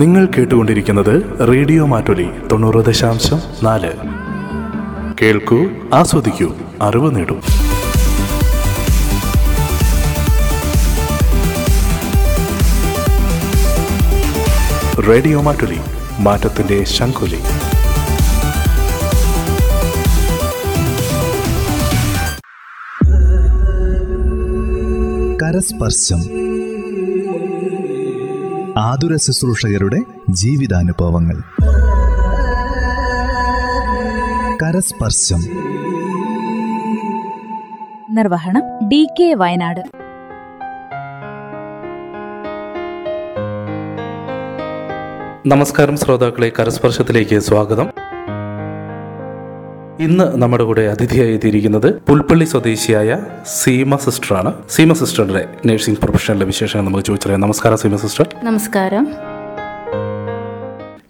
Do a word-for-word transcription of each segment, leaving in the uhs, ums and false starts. നിങ്ങൾ കേട്ടുകൊണ്ടിരിക്കുന്നത് റേഡിയോ മാറ്റൊലി തൊണ്ണൂറ് ദശാംശം നാല്. കേൾക്കൂ, ആസ്വദിക്കൂ, അറിവ് നേടൂ. റേഡിയോ മാറ്റൊലി, മാറ്റത്തിന്റെ ശങ്കുലി. കരസ്പർശം, ആതുര ശുശ്രൂഷകരുടെ ജീവിതാനുഭവങ്ങൾ. കരസ്പർശം നിർവഹണം ഡി കെ വയനാട്. നമസ്കാരം ശ്രോതാക്കളെ, കരസ്പർശത്തിലേക്ക് സ്വാഗതം. ഇന്ന് നമ്മുടെ കൂടെ അതിഥിയായി എത്തിയിരിക്കുന്നത് പുൽപ്പള്ളി സ്വദേശിയായ സീമ സിസ്റ്ററാണ്. സീമ സിസ്റ്ററുടെ നഴ്സിംഗ് പ്രൊഫഷണലിലെ വിശേഷങ്ങൾ നമുക്ക് ചോദിച്ചറിയാം. നമസ്കാരം സീമ സിസ്റ്റർ. നമസ്കാരം.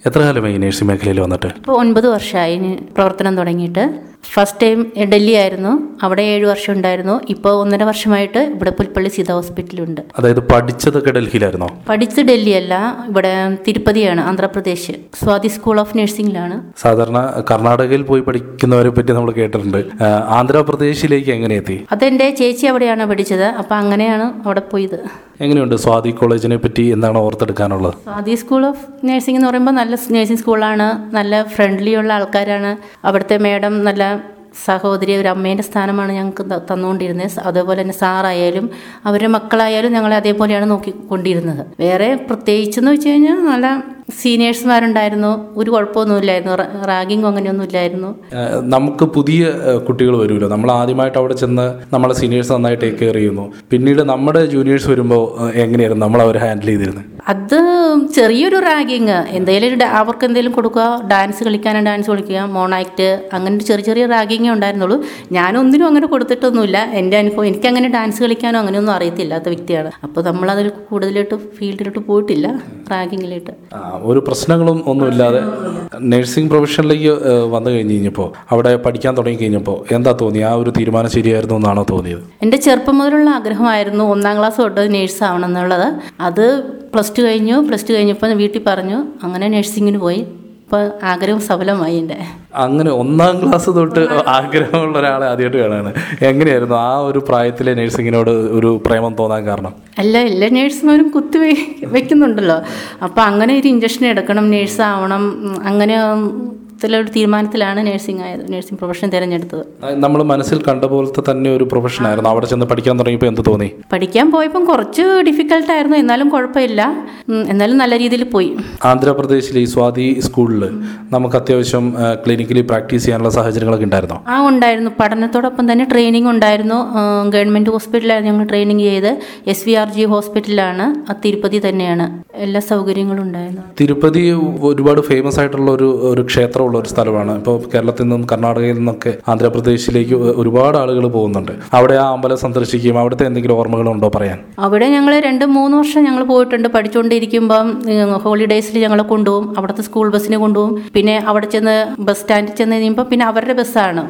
എത്ര കാലമായി നഴ്സിംഗ് മേഖലയിൽ വന്നിട്ട്? ഇപ്പോൾ ഒൻപത് വർഷമായി പ്രവർത്തനം തുടങ്ങിയിട്ട്. ഫസ്റ്റ് ടൈം ഡൽഹി ആയിരുന്നു, അവിടെ ഏഴ് വർഷം ഉണ്ടായിരുന്നു. ഇപ്പോൾ ഒന്നര വർഷമായിട്ട് ഇവിടെ പുൽപ്പള്ളി സീത ഹോസ്പിറ്റലുണ്ട്. അതായത് പഠിച്ചതൊക്കെ ഡൽഹിയിലായിരുന്നോ? പഠിച്ച് ഡൽഹിയല്ല, ഇവിടെ തിരുപ്പതിയാണ്, ആന്ധ്രാപ്രദേശ്. സ്വാതി സ്കൂൾ ഓഫ് നഴ്സിംഗിലാണ്. സാധാരണ കർണാടകയിൽ പോയി പഠിക്കുന്നവരെ പറ്റി നമ്മൾ കേട്ടിട്ടുണ്ട്, ആന്ധ്രാപ്രദേശിലേക്ക് എങ്ങനെ എത്തി? അതെന്റെ ചേച്ചി അവിടെയാണ് പഠിച്ചത്, അപ്പൊ അങ്ങനെയാണ് അവിടെ പോയത്. എങ്ങനെയുണ്ട് സ്വാതി കോളേജിനെ പറ്റി, എന്താണ് ഓർത്തെടുക്കാനുള്ളത്? സ്വാതി സ്കൂൾ ഓഫ് നഴ്സിംഗ് എന്ന് പറയുമ്പോൾ നല്ല നഴ്സിംഗ് സ്കൂളാണ്, നല്ല ഫ്രണ്ട്ലി ഉള്ള ആൾക്കാരാണ്. അവിടുത്തെ മാഡം നല്ല സഹോദരി, ഒരു അമ്മേൻ്റെ സ്ഥാനമാണ് ഞങ്ങൾക്ക് തന്നുകൊണ്ടിരുന്നത്. അതേപോലെ തന്നെ സാറായാലും അവരുടെ മക്കളായാലും ഞങ്ങളെ അതേപോലെയാണ് നോക്കിക്കൊണ്ടിരുന്നത്. വേറെ പ്രത്യേകിച്ചെന്ന് വെച്ച് കഴിഞ്ഞാൽ നല്ല സീനിയേഴ്സുമാരുണ്ടായിരുന്നു, ഒരു കുഴപ്പമൊന്നുമില്ലായിരുന്നു, റാഗിങ്ങോ അങ്ങനെയൊന്നും ഇല്ലായിരുന്നു. നമുക്ക് പുതിയ കുട്ടികൾ വരുമല്ലോ, നമ്മൾ ആദ്യമായിട്ട് അവിടെ ചെന്ന് നമ്മളെ സീനിയേഴ്സ് നന്നായി ടേക്ക് കെയർ ചെയ്യുന്നു, പിന്നീട് നമ്മുടെ ജൂനിയേഴ്സ് വരുമ്പോൾ എങ്ങനെയായിരുന്നു നമ്മൾ അവരെ ഹാൻഡിൽ ചെയ്തിരുന്നത്? അത് ചെറിയൊരു റാഗിങ്, എന്തെങ്കിലും അവർക്ക് എന്തെങ്കിലും കൊടുക്കുക, ഡാൻസ് കളിക്കാനും ഡാൻസ് കളിക്കുക, മോണാക്ട്, അങ്ങനെ ചെറിയ ചെറിയ റാഗിങ്ങേ ഉണ്ടായിരുന്നുള്ളൂ. ഞാനൊന്നിനും അങ്ങനെ കൊടുത്തിട്ടൊന്നുമില്ല. എൻ്റെ അനുഭവം, എനിക്കങ്ങനെ ഡാൻസ് കളിക്കാനോ അങ്ങനെയൊന്നും അറിയത്തില്ലാത്ത വ്യക്തിയാണ്. അപ്പോൾ നമ്മളതിൽ കൂടുതലായിട്ട് ഫീൽഡിലോട്ട് പോയിട്ടില്ല, റാഗിങ്ങിലോട്ട്. ഒരു പ്രശ്നങ്ങളും ഒന്നുമില്ലാതെ നഴ്സിംഗ് പ്രൊഫഷനിലേക്ക് വന്നു കഴിഞ്ഞ് കഴിഞ്ഞപ്പോൾ, അവിടെ പഠിക്കാൻ തുടങ്ങി കഴിഞ്ഞപ്പോൾ എന്താ തോന്നിയത്? ആ ഒരു തീരുമാനം ശരിയായിരുന്നു എന്നാണോ തോന്നിയത്? എൻ്റെ ചെറുപ്പം മുതലുള്ള ആഗ്രഹമായിരുന്നു ഒന്നാം ക്ലാസ് തൊട്ട് നേഴ്സ് ആവണം എന്നുള്ളത്. അത് പ്ലസ് ടു കഴിഞ്ഞു. പ്ലസ് ടു കഴിഞ്ഞപ്പോൾ വീട്ടിൽ പറഞ്ഞു, അങ്ങനെ നഴ്സിങ്ങിന് പോയി. അപ്പോൾ ആഗ്രഹം സഫലമായി എൻ്റെ. അങ്ങനെ ഒന്നാം ക്ലാസ് തൊട്ട് ആഗ്രഹമുള്ള ഒരാളെ ആദ്യമായിട്ട് കാണാണ്. എങ്ങനെയായിരുന്നു ആ ഒരു പ്രായത്തിലെ നഴ്സിങ്ങിനോട് ഒരു പ്രേമം തോന്നാൻ കാരണം? അല്ല, എല്ലാ നേഴ്സുമാരും കുത്തി വെക്കുന്നുണ്ടല്ലോ, അപ്പോൾ അങ്ങനെ ഒരു ഇഞ്ചക്ഷൻ എടുക്കണം, നേഴ്സാവണം, അങ്ങനെ ഒരു തീരുമാനത്തിലാണ് നഴ്സിംഗ് ആയത്, നഴ്സിംഗ് പ്രൊഫഷൻ തിരഞ്ഞെടുത്തത്. നമ്മൾ മനസ്സിൽ കണ്ട പോലത്തെ തന്നെ ഒരു പ്രൊഫഷൻ ആയിരുന്നു. അവിടെ ചെന്ന് പഠിക്കാൻ തുടങ്ങിയപ്പോൾ എന്ത് തോന്നി? പഠിക്കാൻ പോയപ്പോൾ കുറച്ച് ഡിഫിക്കൽട്ടായിരുന്നു, എന്നാലും കുഴപ്പമില്ല, എന്നാലും നല്ല രീതിയിൽ പോയി. ആന്ധ്രാപ്രദേശിലെ സ്വാതി സ്കൂളിൽ നമുക്ക് അത്യാവശ്യം ക്ലിനിക്കലി പ്രാക്ടീസ് ചെയ്യാനുള്ള സാഹചര്യങ്ങളൊക്കെ ഉണ്ടായിരുന്നു. ആ ഉണ്ടായിരുന്നു. പഠനത്തോടൊപ്പം തന്നെ ട്രെയിനിങ് ഉണ്ടായിരുന്നു. ഗവൺമെൻറ് ഹോസ്പിറ്റലായിരുന്നു ഞങ്ങൾ ട്രെയിനിങ് ചെയ്ത്. എസ് വി ആർ ജി ഹോസ്പിറ്റലാണ്, അത് തിരുപ്പതി തന്നെയാണ്. എല്ലാ സൗകര്യങ്ങളും ഉണ്ടായിരുന്നു. തിരുപ്പതി ഒരുപാട് ഫേമസ് ആയിട്ടുള്ള ഒരു ഒരു ക്ഷേത്രം ഒരു സ്ഥലമാണ്. ഇപ്പോൾ കേരളത്തിൽ നിന്നും കർണാടകയിൽ നിന്നൊക്കെ ആന്ധ്രാപ്രദേശിലേക്ക് ഒരുപാട് ആളുകൾ പോകുന്നുണ്ട്. അവിടെ ആ അമ്പലം സന്ദർശിക്കുകയും അവിടുത്തെ എന്തെങ്കിലും ഓർമ്മകളുണ്ടോ പറയാൻ? അവിടെ ഞങ്ങൾ രണ്ട് മൂന്ന് വർഷം ഞങ്ങൾ പോയിട്ടുണ്ട്. പഠിച്ചുകൊണ്ടിരിക്കുമ്പം ഹോളിഡേയ്സിൽ ഞങ്ങളെ കൊണ്ടുപോകും, അവിടുത്തെ സ്കൂൾ ബസ്സിന് കൊണ്ടുപോകും. പിന്നെ അവിടെ ചെന്ന് ബസ് സ്റ്റാൻഡിൽ ചെന്ന് കഴിയുമ്പോൾ പിന്നെ അവരുടെ ബസ്സാണ്,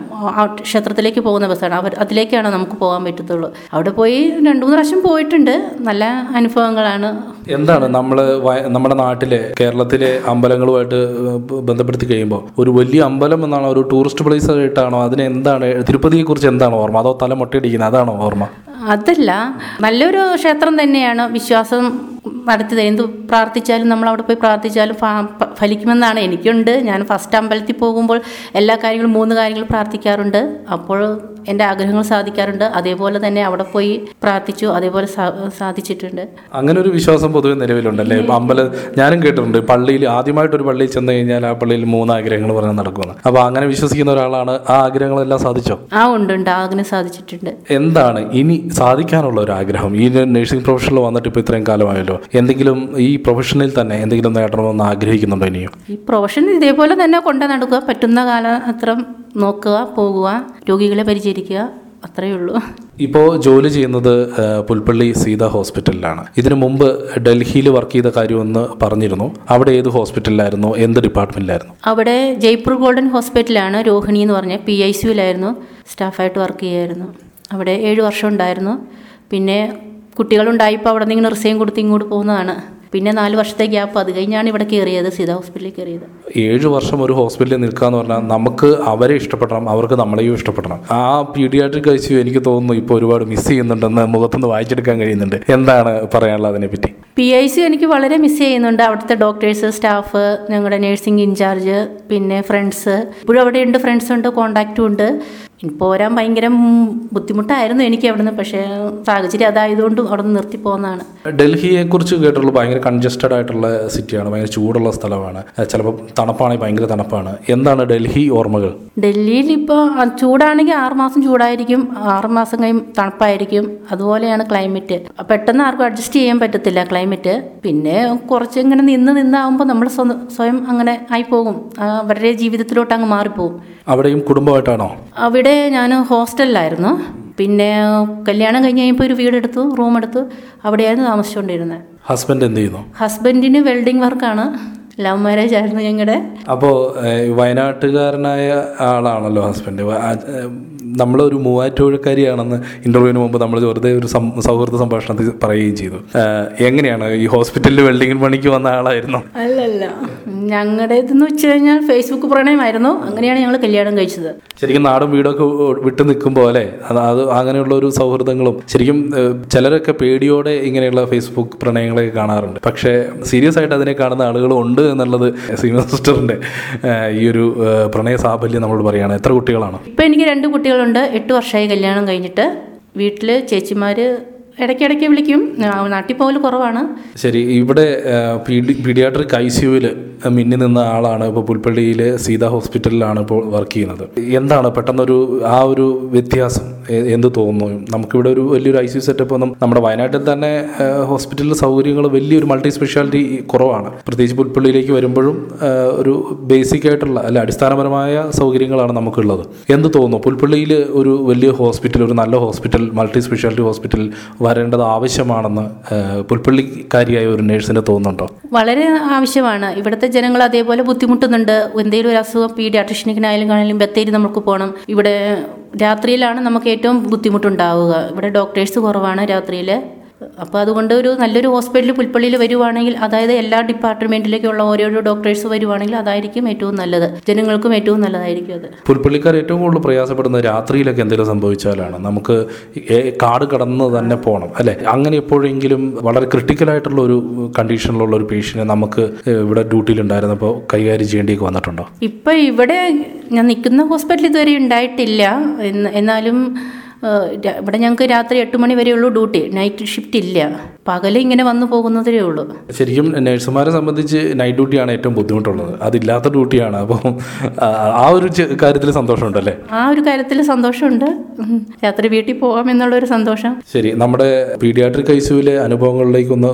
ക്ഷേത്രത്തിലേക്ക് പോകുന്ന ബസ്സാണ്, അവർ അതിലേക്കാണ് നമുക്ക് പോകാൻ പറ്റത്തുള്ളൂ. അവിടെ പോയി രണ്ട് മൂന്ന് പ്രാവശ്യം പോയിട്ടുണ്ട്. നല്ല അനുഭവങ്ങളാണ്. എന്താണ് നമ്മൾ നമ്മുടെ നാട്ടിലെ കേരളത്തിലെ അമ്പലങ്ങളുമായിട്ട് ബന്ധപ്പെടുത്തി കഴിയുമ്പോൾ ഒരു വലിയ അമ്പലം എന്നാണോ, ഒരു ടൂറിസ്റ്റ് പ്ലേസ് ആയിട്ടാണോ, അതിന് എന്താണ് തിരുപ്പതിയെ കുറിച്ച് എന്താണ് ഓർമ്മ? അതോ തല മൊട്ടയടിക്കുന്നത് അതാണോ ഓർമ്മ? അതല്ല, നല്ലൊരു ക്ഷേത്രം തന്നെയാണ്. വിശ്വാസം നടത്തി എന്ത് പ്രാർത്ഥിച്ചാലും നമ്മൾ അവിടെ പോയി പ്രാർത്ഥിച്ചാലും ഫലിക്കുമെന്നാണ് എനിക്കുണ്ട്. ഞാൻ ഫസ്റ്റ് അമ്പലത്തിൽ പോകുമ്പോൾ എല്ലാ കാര്യങ്ങളും മൂന്ന് കാര്യങ്ങൾ പ്രാർത്ഥിക്കാറുണ്ട്, അപ്പോൾ എൻ്റെ ആഗ്രഹങ്ങൾ സാധിക്കാറുണ്ട്. അതേപോലെ തന്നെ അവിടെ പോയി പ്രാർത്ഥിച്ചു, അതേപോലെ സാധിച്ചിട്ടുണ്ട്. അങ്ങനെ ഒരു വിശ്വാസം പൊതുവെ നിലവിലുണ്ടല്ലേ? അമ്പലം ഞാനും കേട്ടിട്ടുണ്ട്, പള്ളിയിൽ ആദ്യമായിട്ടൊരു പള്ളിയിൽ ചെന്ന് കഴിഞ്ഞാൽ ആ പള്ളിയിൽ മൂന്ന് ആഗ്രഹങ്ങൾ പറഞ്ഞ് നടക്കുന്നത്. അപ്പോൾ അങ്ങനെ വിശ്വസിക്കുന്ന ഒരാളാണ്. ആ ആഗ്രഹങ്ങളെല്ലാം സാധിച്ചോ? ആ ഉണ്ട് ഉണ്ട്, ആഗ്രഹം സാധിച്ചിട്ടുണ്ട്. എന്താണ് ഇനി സാധിക്കാനുള്ള ഒരു ആഗ്രഹം? ഈ നഴ്സിംഗ് പ്രൊഫഷനിൽ വന്നിട്ട് ഇപ്പോൾ ഇത്രയും കാലമായല്ലോ, എന്തെങ്കിലും ഈ പ്രൊഫഷനിൽ തന്നെ എന്തെങ്കിലും നേടണമെന്ന് ആഗ്രഹിക്കുന്നുണ്ടോ ഇനിയും? ഈ പ്രൊഫഷൻ ഇതേപോലെ തന്നെ കൊണ്ടു നടക്കുക, പറ്റുന്ന കാലം നോക്കുക, പോകുക, രോഗികളെ പരിചരിക്കുക, അത്രയേ ഉള്ളൂ. ഇപ്പോൾ ജോലി ചെയ്യുന്നത് പുൽപ്പള്ളി സീത ഹോസ്പിറ്റലിലാണ്. ഇതിനു മുമ്പ് ഡൽഹിയിൽ വർക്ക് ചെയ്ത കാര്യമെന്ന് പറഞ്ഞിരുന്നു. അവിടെ ഏത് ഹോസ്പിറ്റലിലായിരുന്നു, എന്ത് ഡിപ്പാർട്ട്മെന്റിലായിരുന്നു? അവിടെ ജയ്പൂർ ഗോൾഡൻ ഹോസ്പിറ്റലാണ്, രോഹിണി എന്ന് പറഞ്ഞ പി ഐ സിയുലായിരുന്നു സ്റ്റാഫായിട്ട് വർക്ക് ചെയ്യായിരുന്നു. അവിടെ ഏഴ് വർഷം ഉണ്ടായിരുന്നു. പിന്നെ കുട്ടികളുണ്ടായിപ്പോൾ അവിടെ നിന്ന് ഇങ്ങനെ റിസൈൻ കൊടുത്ത് ഇങ്ങോട്ട് പോകുന്നതാണ്. പിന്നെ നാല് വർഷത്തെ ഗ്യാപ്പ്, അത് കഴിഞ്ഞാണ് ഇവിടെ കയറിയത്, സീതാ ഹോസ്പിറ്റലിൽ കയറിയത്. ഏഴ് വർഷം ഒരു ഹോസ്പിറ്റലിൽ നിൽക്കാന്ന് പറഞ്ഞാൽ നമുക്ക് അവരെ ഇഷ്ടപ്പെടണം, അവർക്ക് നമ്മളെയും ഇഷ്ടപ്പെടണം. ആ പീഡിയാട്രിക് ഐസിയു എനിക്ക് തോന്നുന്നു ഇപ്പോൾ ഒരുപാട് മിസ് ചെയ്യുന്നുണ്ടെന്ന് മുഖത്തുനിന്ന് വായിച്ചെടുക്കാൻ കഴിയുന്നുണ്ട്. എന്താണ് പറയാനുള്ളത് അതിനെപ്പറ്റി? പി ഐ സി എനിക്ക് വളരെ മിസ് ചെയ്യുന്നുണ്ട്. അവിടുത്തെ ഡോക്ടേഴ്സ്, സ്റ്റാഫ്, ഞങ്ങളുടെ നേഴ്സിംഗ് ഇൻചാർജ്, പിന്നെ ഫ്രണ്ട്സ്. ഇപ്പോഴും അവിടെയുണ്ട്, ഫ്രണ്ട്സുണ്ട്, കോൺടാക്റ്റും ഉണ്ട്. പോരാൻ ഭയങ്കര ബുദ്ധിമുട്ടായിരുന്നു എനിക്ക് അവിടുന്ന്, പക്ഷേ സാഹചര്യം അതായതുകൊണ്ട് അവിടെ നിന്ന് നിർത്തി പോകുന്നതാണ്. ഡൽഹിയെ കുറിച്ച് കേട്ടുള്ളൂ, ഭയങ്കര കൺജസ്റ്റഡ് ആയിട്ടുള്ള സിറ്റിയാണ്, ഭയങ്കര ചൂടുള്ള സ്ഥലമാണ്, ചിലപ്പോൾ തണുപ്പാണെങ്കിൽ ഭയങ്കര തണുപ്പാണ്. എന്താണ് ഡൽഹി ഓർമ്മകൾ? ഡൽഹിയിൽ ഇപ്പോൾ ചൂടാണെങ്കിൽ ആറുമാസം ചൂടായിരിക്കും, ആറുമാസം കഴിയും തണുപ്പായിരിക്കും. അതുപോലെയാണ് ക്ലൈമറ്റ്. പെട്ടെന്ന് ആർക്കും അഡ്ജസ്റ്റ് ചെയ്യാൻ പറ്റത്തില്ല ക്ലൈമറ്റ്. പിന്നെ കുറച്ച് ഇങ്ങനെ നിന്ന് നിന്നാകുമ്പോൾ നമ്മൾ സ്വയം അങ്ങനെ ആയിപ്പോകും, അവരുടെ ജീവിതത്തിലോട്ട് അങ്ങ് മാറിപ്പോകും. അവിടെയും കുടുംബമായിട്ടാണോ? അവിടെ ഞാൻ ഹോസ്റ്റലിലായിരുന്നു. പിന്നെ കല്യാണം കഴിഞ്ഞ് കഴിഞ്ഞപ്പോൾ ഒരു വീടെടുത്തു, റൂം എടുത്തു, അവിടെയായിരുന്നു താമസിച്ചുകൊണ്ടിരുന്നത്. ഹസ്ബൻഡ് എന്ത് ചെയ്യുന്നു? ഹസ്ബൻഡിന് വെൽഡിംഗ് വർക്കാണ്. ലവ് മാരേജ് ആയിരുന്നു ഞങ്ങളുടെ. അപ്പോൾ വയനാട്ടുകാരനായ ആളാണല്ലോ ഹസ്ബൻഡ്. നമ്മളൊരു മൂവാറ്റുപുഴക്കാരിയാണെന്ന് ഇൻ്റർവ്യൂവിന് മുമ്പ് നമ്മൾ വെറുതെ ഒരു സൗഹൃദ സംഭാഷണത്തിൽ പറയുകയും ചെയ്തു. എങ്ങനെയാണ് ഈ ഹോസ്പിറ്റലിൽ വെൽഡിംഗ് പണിക്ക് വന്ന ആളായിരുന്നു? അല്ലല്ല, ഞങ്ങളുടെ ഇതെന്ന് വെച്ച് കഴിഞ്ഞാൽ ഫേസ്ബുക്ക് പ്രണയമായിരുന്നു. അങ്ങനെയാണ് ഞങ്ങൾ കല്യാണം കഴിച്ചത്. ശരിക്കും നാടും വീടൊക്കെ വിട്ടു നിൽക്കുമ്പോൾ അല്ലേ, അത് അങ്ങനെയുള്ള ഒരു സൗഹൃദങ്ങളും. ശരിക്കും ചിലരൊക്കെ പേടിയോടെ ഇങ്ങനെയുള്ള ഫേസ്ബുക്ക് പ്രണയങ്ങളൊക്കെ കാണാറുണ്ട്, പക്ഷേ സീരിയസ് ആയിട്ട് അതിനെ കാണുന്ന ആളുകളും ഉണ്ട് എന്നുള്ളത് സീമ സിസ്റ്ററിൻ്റെ ഈ ഒരു പ്രണയ സാഫല്യം നമ്മൾ പറയുകയാണ്. എത്ര കുട്ടികളാണ്? ഇപ്പം എനിക്ക് രണ്ട് കുട്ടികൾ ഉണ്ട്. എട്ട് വർഷമായി കല്യാണം കഴിഞ്ഞിട്ട്. വീട്ടിൽ ചേച്ചിമാർ ഇടയ്ക്കിടയ്ക്ക് വിളിക്കും, നാട്ടിൽ പോകൽ കുറവാണ്. ശരി, ഇവിടെ പീഡിയാട്രിക് ഐ സിയുവിൽ മിന്നി നിന്ന ആളാണ് ഇപ്പോൾ പുൽപ്പള്ളിയിലെ സീതാ ഹോസ്പിറ്റലിലാണ് ഇപ്പോൾ വർക്ക് ചെയ്യുന്നത്. എന്താണ് പെട്ടെന്നൊരു ആ ഒരു വ്യത്യാസം എന്ത് തോന്നുന്നു? നമുക്കിവിടെ ഒരു വലിയൊരു ഐ സി യു സെറ്റപ്പ് ഒന്നും നമ്മുടെ വയനാട്ടിൽ തന്നെ ഹോസ്പിറ്റലിൽ സൗകര്യങ്ങൾ വലിയൊരു മൾട്ടി സ്പെഷ്യാലിറ്റി കുറവാണ്. പ്രത്യേകിച്ച് പുൽപ്പള്ളിയിലേക്ക് വരുമ്പോഴും ഒരു ബേസിക് ആയിട്ടുള്ള അല്ല അടിസ്ഥാനപരമായ സൗകര്യങ്ങളാണ് നമുക്കുള്ളത്. എന്ത് തോന്നുന്നു പുൽപ്പള്ളിയിൽ ഒരു വലിയ ഹോസ്പിറ്റൽ, ഒരു നല്ല ഹോസ്പിറ്റൽ, മൾട്ടി സ്പെഷ്യാലിറ്റി ഹോസ്പിറ്റൽ വരേണ്ടത് ആവശ്യമാണെന്ന് പുൽപ്പള്ളിക്കാരിയായ ഒരു നേഴ്സിന് തോന്നുന്നുണ്ടോ? വളരെ ആവശ്യമാണ്. ഇവിടുത്തെ ജനങ്ങൾ അതേപോലെ ബുദ്ധിമുട്ടുന്നുണ്ട്. എന്തെങ്കിലും ഒരു അസുഖം പീഡിയാട്രിഷ്യനിക്കിനായാലും കാണാനും ബത്തേരി നമുക്ക് പോകണം. ഇവിടെ രാത്രിയിലാണ് നമുക്ക് ഏറ്റവും ബുദ്ധിമുട്ടുണ്ടാവുക. ഇവിടെ ഡോക്ടേഴ്സ് കുറവാണ് രാത്രിയിൽ. അപ്പോൾ അതുകൊണ്ട് ഒരു നല്ലൊരു ഹോസ്പിറ്റൽ പുൽപ്പള്ളിയിൽ വരുവാണെങ്കിൽ, അതായത് എല്ലാ ഡിപ്പാർട്ട്മെന്റിലേക്കുള്ള ഓരോരോ ഡോക്ടേഴ്സ് വരുവാണെങ്കിൽ അതായിരിക്കും ഏറ്റവും നല്ലത്, ജനങ്ങൾക്കും ഏറ്റവും നല്ലതായിരിക്കും അത്. പുൽപ്പള്ളിക്കാർ ഏറ്റവും കൂടുതൽ പ്രയാസപ്പെടുന്നത് രാത്രിയിലൊക്കെ എന്തെങ്കിലും സംഭവിച്ചാലാണ്. നമുക്ക് കാട് കടന്ന് തന്നെ പോകണം അല്ലേ? അങ്ങനെ എപ്പോഴെങ്കിലും വളരെ ക്രിട്ടിക്കലായിട്ടുള്ള ഒരു കണ്ടീഷനിലുള്ള ഒരു പേഷ്യൻറ്റ് നമുക്ക് ഇവിടെ ഡ്യൂട്ടിയിലുണ്ടായിരുന്നപ്പോൾ കൈകാര്യം ചെയ്യേണ്ടിയൊക്കെ വന്നിട്ടുണ്ടോ? ഇപ്പം ഇവിടെ ഞാൻ നിൽക്കുന്ന ഹോസ്പിറ്റലിൽ ഇതുവരെ ഉണ്ടായിട്ടില്ല. എന്നാലും ഇവിടെ ഞങ്ങൾക്ക് രാത്രി എട്ട് മണി വരെയുള്ളൂ ഡ്യൂട്ടി, നൈറ്റ് ഷിഫ്റ്റ് ഇല്ല, പകൽ ഇങ്ങനെ വന്നു പോകുന്നതേ ഉള്ളൂ. ശരിക്കും നേഴ്സുമാരെ സംബന്ധിച്ച് നൈറ്റ് ഡ്യൂട്ടിയാണ് ഏറ്റവും ബുദ്ധിമുട്ടുള്ളത്, അതില്ലാത്ത ഡ്യൂട്ടിയാണ്. അപ്പം ആ ഒരു കാര്യത്തിൽ സന്തോഷമുണ്ടല്ലേ? ആ ഒരു കാര്യത്തിൽ സന്തോഷമുണ്ട്, രാത്രി വീട്ടിൽ പോകാം എന്നുള്ളൊരു സന്തോഷം. ശരി, നമ്മുടെ പീഡിയാട്രിക് ഐസിയുവിലെ അനുഭവങ്ങളിലേക്കൊന്ന്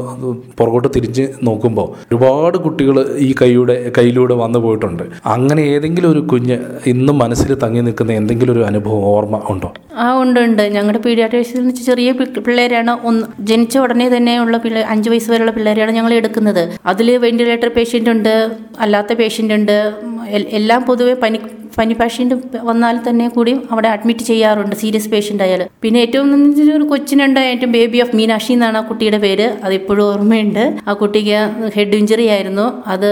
പുറകോട്ട് തിരിഞ്ഞ് നോക്കുമ്പോൾ ഒരുപാട് കുട്ടികൾ ഈ കൈയുടെ കയ്യിലൂടെ വന്നു പോയിട്ടുണ്ട്. അങ്ങനെ ഏതെങ്കിലും ഒരു കുഞ്ഞ് ഇന്നും മനസ്സിൽ തങ്ങി നിൽക്കുന്ന എന്തെങ്കിലും ഒരു അനുഭവം, ഓർമ്മ ഉണ്ടോ? ആ ഉണ്ട് ഉണ്ട്. ഞങ്ങളുടെ പീഡിയാട്രിക്സിൽ നിന്ന് ചെറിയ പിള്ളേരാണ്, ഒന്ന് ജനിച്ച ഉടനെ തന്നെയുള്ള പിള്ളേർ, അഞ്ചു വയസ്സ് വരെയുള്ള പിള്ളേരെയാണ് ഞങ്ങൾ എടുക്കുന്നത്. അതിൽ വെന്റിലേറ്റർ പേഷ്യൻ്റ് ഉണ്ട്, അല്ലാത്ത പേഷ്യൻ്റ് ഉണ്ട്, എല്ലാം. പൊതുവെ പനി പനി പേഷ്യൻ്റ് വന്നാൽ തന്നെ കൂടി അവിടെ അഡ്മിറ്റ് ചെയ്യാറുണ്ട്, സീരിയസ് പേഷ്യൻ്റ് ആയാലും. പിന്നെ ഏറ്റവും ഒരു കൊച്ചിനുണ്ട്, ഏറ്റവും ബേബി ഓഫ് മീനാക്ഷി എന്നാണ് ആ കുട്ടിയുടെ പേര്. അതിപ്പോഴും ഓർമ്മയുണ്ട്. ആ കുട്ടിക്ക് ഹെഡ് ഇഞ്ചുറി ആയിരുന്നു. അത്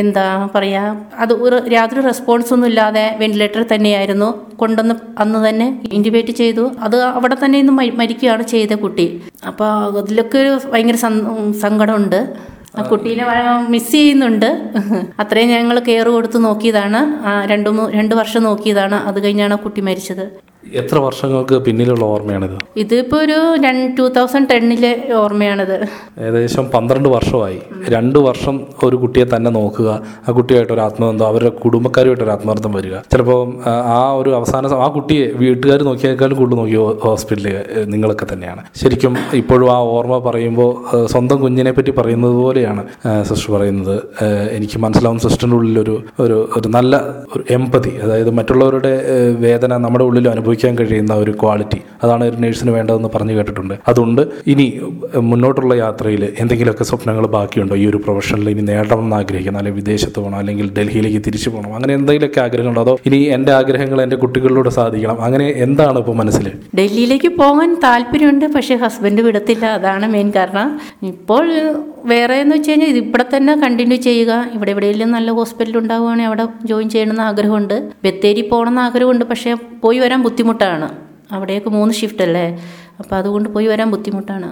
എന്താ പറയുക, അത് ഒരു യാതൊരു റെസ്പോൺസൊന്നും ഇല്ലാതെ വെന്റിലേറ്ററിൽ തന്നെയായിരുന്നു. കൊണ്ടുവന്ന് അന്ന് തന്നെ ഇൻറ്റുബേറ്റ് ചെയ്തു. അത് അവിടെ തന്നെ ഇന്ന് മരിക്കുകയാണ് ചെയ്ത കുട്ടി. അപ്പോൾ അതിലൊക്കെ ഒരു ഭയങ്കര സങ്കടമുണ്ട്. ആ കുട്ടീനെ മിസ് ചെയ്യുന്നുണ്ട്. അത്രയും ഞങ്ങൾ കെയർ കൊടുത്ത് നോക്കിയതാണ്, രണ്ടു രണ്ട് വർഷം നോക്കിയതാണ്. അത് കഴിഞ്ഞാണ് ആ കുട്ടി മരിച്ചത്. എത്ര വർഷങ്ങൾക്ക് പിന്നിലുള്ള ഓർമ്മയാണിത്? ഇതിപ്പോൾ ഒരു ടൂ തൗസൻഡ് ടെന്നിലെ ഓർമ്മയാണിത്. ഏകദേശം പന്ത്രണ്ട് വർഷമായി. രണ്ട് വർഷം ഒരു കുട്ടിയെ തന്നെ നോക്കുക, ആ കുട്ടിയായിട്ടൊരു ആത്മബന്ധം, അവരുടെ കുടുംബക്കാരുമായിട്ടൊരു ആത്മബന്ധം വരിക. ചിലപ്പോൾ ആ ഒരു അവസാന ആ കുട്ടിയെ വീട്ടുകാർ നോക്കിയേക്കാളും കൂടുതൽ നോക്കിയ ഹോസ്പിറ്റലിൽ നിങ്ങളൊക്കെ തന്നെയാണ്. ശരിക്കും ഇപ്പോഴും ആ ഓർമ്മ പറയുമ്പോൾ സ്വന്തം കുഞ്ഞിനെ പറ്റി പറയുന്നത് പോലെയാണ് സിസ്റ്റർ പറയുന്നത്. എനിക്ക് മനസ്സിലാവും സിസ്റ്ററിൻ്റെ ഉള്ളിലൊരു ഒരു ഒരു നല്ല ഒരു എമ്പതി, അതായത് മറ്റുള്ളവരുടെ വേദന നമ്മുടെ ഉള്ളിൽ അനുഭവിക്കും ാൻ കഴിയുന്ന ഒരു ക്വാളിറ്റി, അതാണ് ഒരു നേഴ്സിന് വേണ്ടതെന്ന് പറഞ്ഞു കേട്ടിട്ടുണ്ട്. അതുകൊണ്ട് ഇനി മുന്നോട്ടുള്ള യാത്രയിൽ എന്തെങ്കിലുമൊക്കെ സ്വപ്നങ്ങൾ ബാക്കിയുണ്ടോ? ഈ ഒരു പ്രൊഫഷനിൽ ഇനി നേടണം എന്ന് ആഗ്രഹിക്കുന്നു, അല്ലെങ്കിൽ വിദേശത്ത് പോകണം, അല്ലെങ്കിൽ ഡൽഹിയിലേക്ക് തിരിച്ചു പോകണം, അങ്ങനെ എന്തെങ്കിലുമൊക്കെ ആഗ്രഹമുണ്ടോ? അതോ ഇനി എൻ്റെ ആഗ്രഹങ്ങൾ എൻ്റെ കുട്ടികളിലൂടെ സാധിക്കണം, അങ്ങനെ എന്താണ് ഇപ്പോൾ മനസ്സിൽ? ഡൽഹിയിലേക്ക് പോകാൻ താല്പര്യമുണ്ട്, പക്ഷേ ഹസ്ബൻഡ് വിടത്തില്ല, അതാണ് മെയിൻ കാരണം. ഇപ്പോൾ വേറെ എന്ന് വെച്ച് കഴിഞ്ഞാൽ ഇത് ഇവിടെ തന്നെ കണ്ടിന്യൂ ചെയ്യുക. ഇവിടെ എവിടെയെങ്കിലും നല്ല ഹോസ്പിറ്റൽ ഉണ്ടാവുകയാണെങ്കിൽ അവിടെ ജോയിൻ ചെയ്യണമെന്ന് ആഗ്രഹമുണ്ട്. ബത്തേരി പോകണമെന്ന് ആഗ്രഹമുണ്ട്, പക്ഷേ പോയി വരാൻ ബുദ്ധിമുട്ടാണ്. അവിടെയൊക്കെ മൂന്ന് ഷിഫ്റ്റ് അല്ലേ, അപ്പോൾ അതുകൊണ്ട് പോയി വരാൻ ബുദ്ധിമുട്ടാണ്.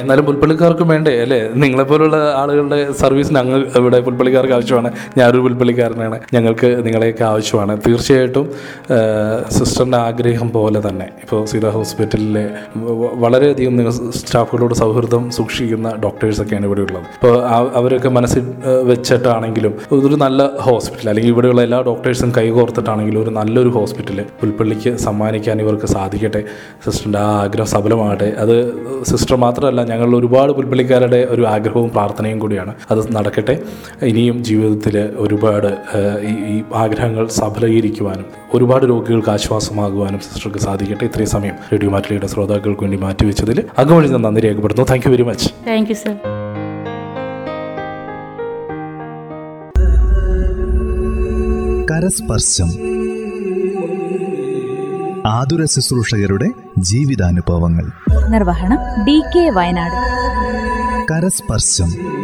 എന്നാലും പുൽപ്പള്ളിക്കാർക്കും വേണ്ടേ അല്ലേ? നിങ്ങളെപ്പോലുള്ള ആളുകളുടെ സർവീസിന് അങ്ങ് ഇവിടെ പുൽപ്പള്ളിക്കാർക്ക് ആവശ്യമാണ്. ഞാനൊരു പുൽപ്പള്ളിക്കാരനാണ്, ഞങ്ങൾക്ക് നിങ്ങളെയൊക്കെ ആവശ്യമാണ്. തീർച്ചയായിട്ടും സിസ്റ്ററിൻ്റെ ആഗ്രഹം പോലെ തന്നെ ഇപ്പോൾ സീത ഹോസ്പിറ്റലിലെ വളരെയധികം നിങ്ങൾ സ്റ്റാഫുകളോട് സൗഹൃദം സൂക്ഷിക്കുന്ന ഡോക്ടേഴ്സൊക്കെയാണ് ഇവിടെ ഉള്ളത്. ഇപ്പോൾ അവരൊക്കെ മനസ്സിൽ വെച്ചിട്ടാണെങ്കിലും ഒരു നല്ല ഹോസ്പിറ്റൽ, അല്ലെങ്കിൽ ഇവിടെയുള്ള എല്ലാ ഡോക്ടേഴ്സും കൈകോർത്തിട്ടാണെങ്കിലും ഒരു നല്ലൊരു ഹോസ്പിറ്റൽ പുൽപ്പള്ളിക്ക് സമ്മാനിക്കാൻ ഇവർക്ക് സാധിക്കട്ടെ. സിസ്റ്ററിൻ്റെ ആ ആഗ്രഹം സഫലമാകട്ടെ. അത് സിസ്റ്റർ മാത്രമല്ല, ഞങ്ങൾ ഒരുപാട് പുൽപ്പള്ളിക്കാരുടെ ഒരു ആഗ്രഹവും പ്രാർത്ഥനയും കൂടിയാണ്. അത് നടക്കട്ടെ. ഇനിയും ജീവിതത്തിൽ ഒരുപാട് ഈ ആഗ്രഹങ്ങൾ സഫലീകരിക്കുവാനും ഒരുപാട് രോഗികൾക്ക് ആശ്വാസമാകുവാനും സിസ്റ്റർക്ക് സാധിക്കട്ടെ. ഇത്രയും സമയം റേഡിയോമാറ്റിയുടെ ശ്രോതാക്കൾക്ക് വേണ്ടി മാറ്റിവെച്ചതിൽ അങ്ങോട്ട് ഞാൻ നന്ദി രേഖപ്പെടുത്തുന്നു. Thank you very much. Thank you sir. കരസ്പർശം, ആതുര ശുശ്രൂഷകരുടെ ജീവിതാനുഭവങ്ങൾ. നിർവഹണം ഡി കെ വയനാട്. കരസ്പർശം.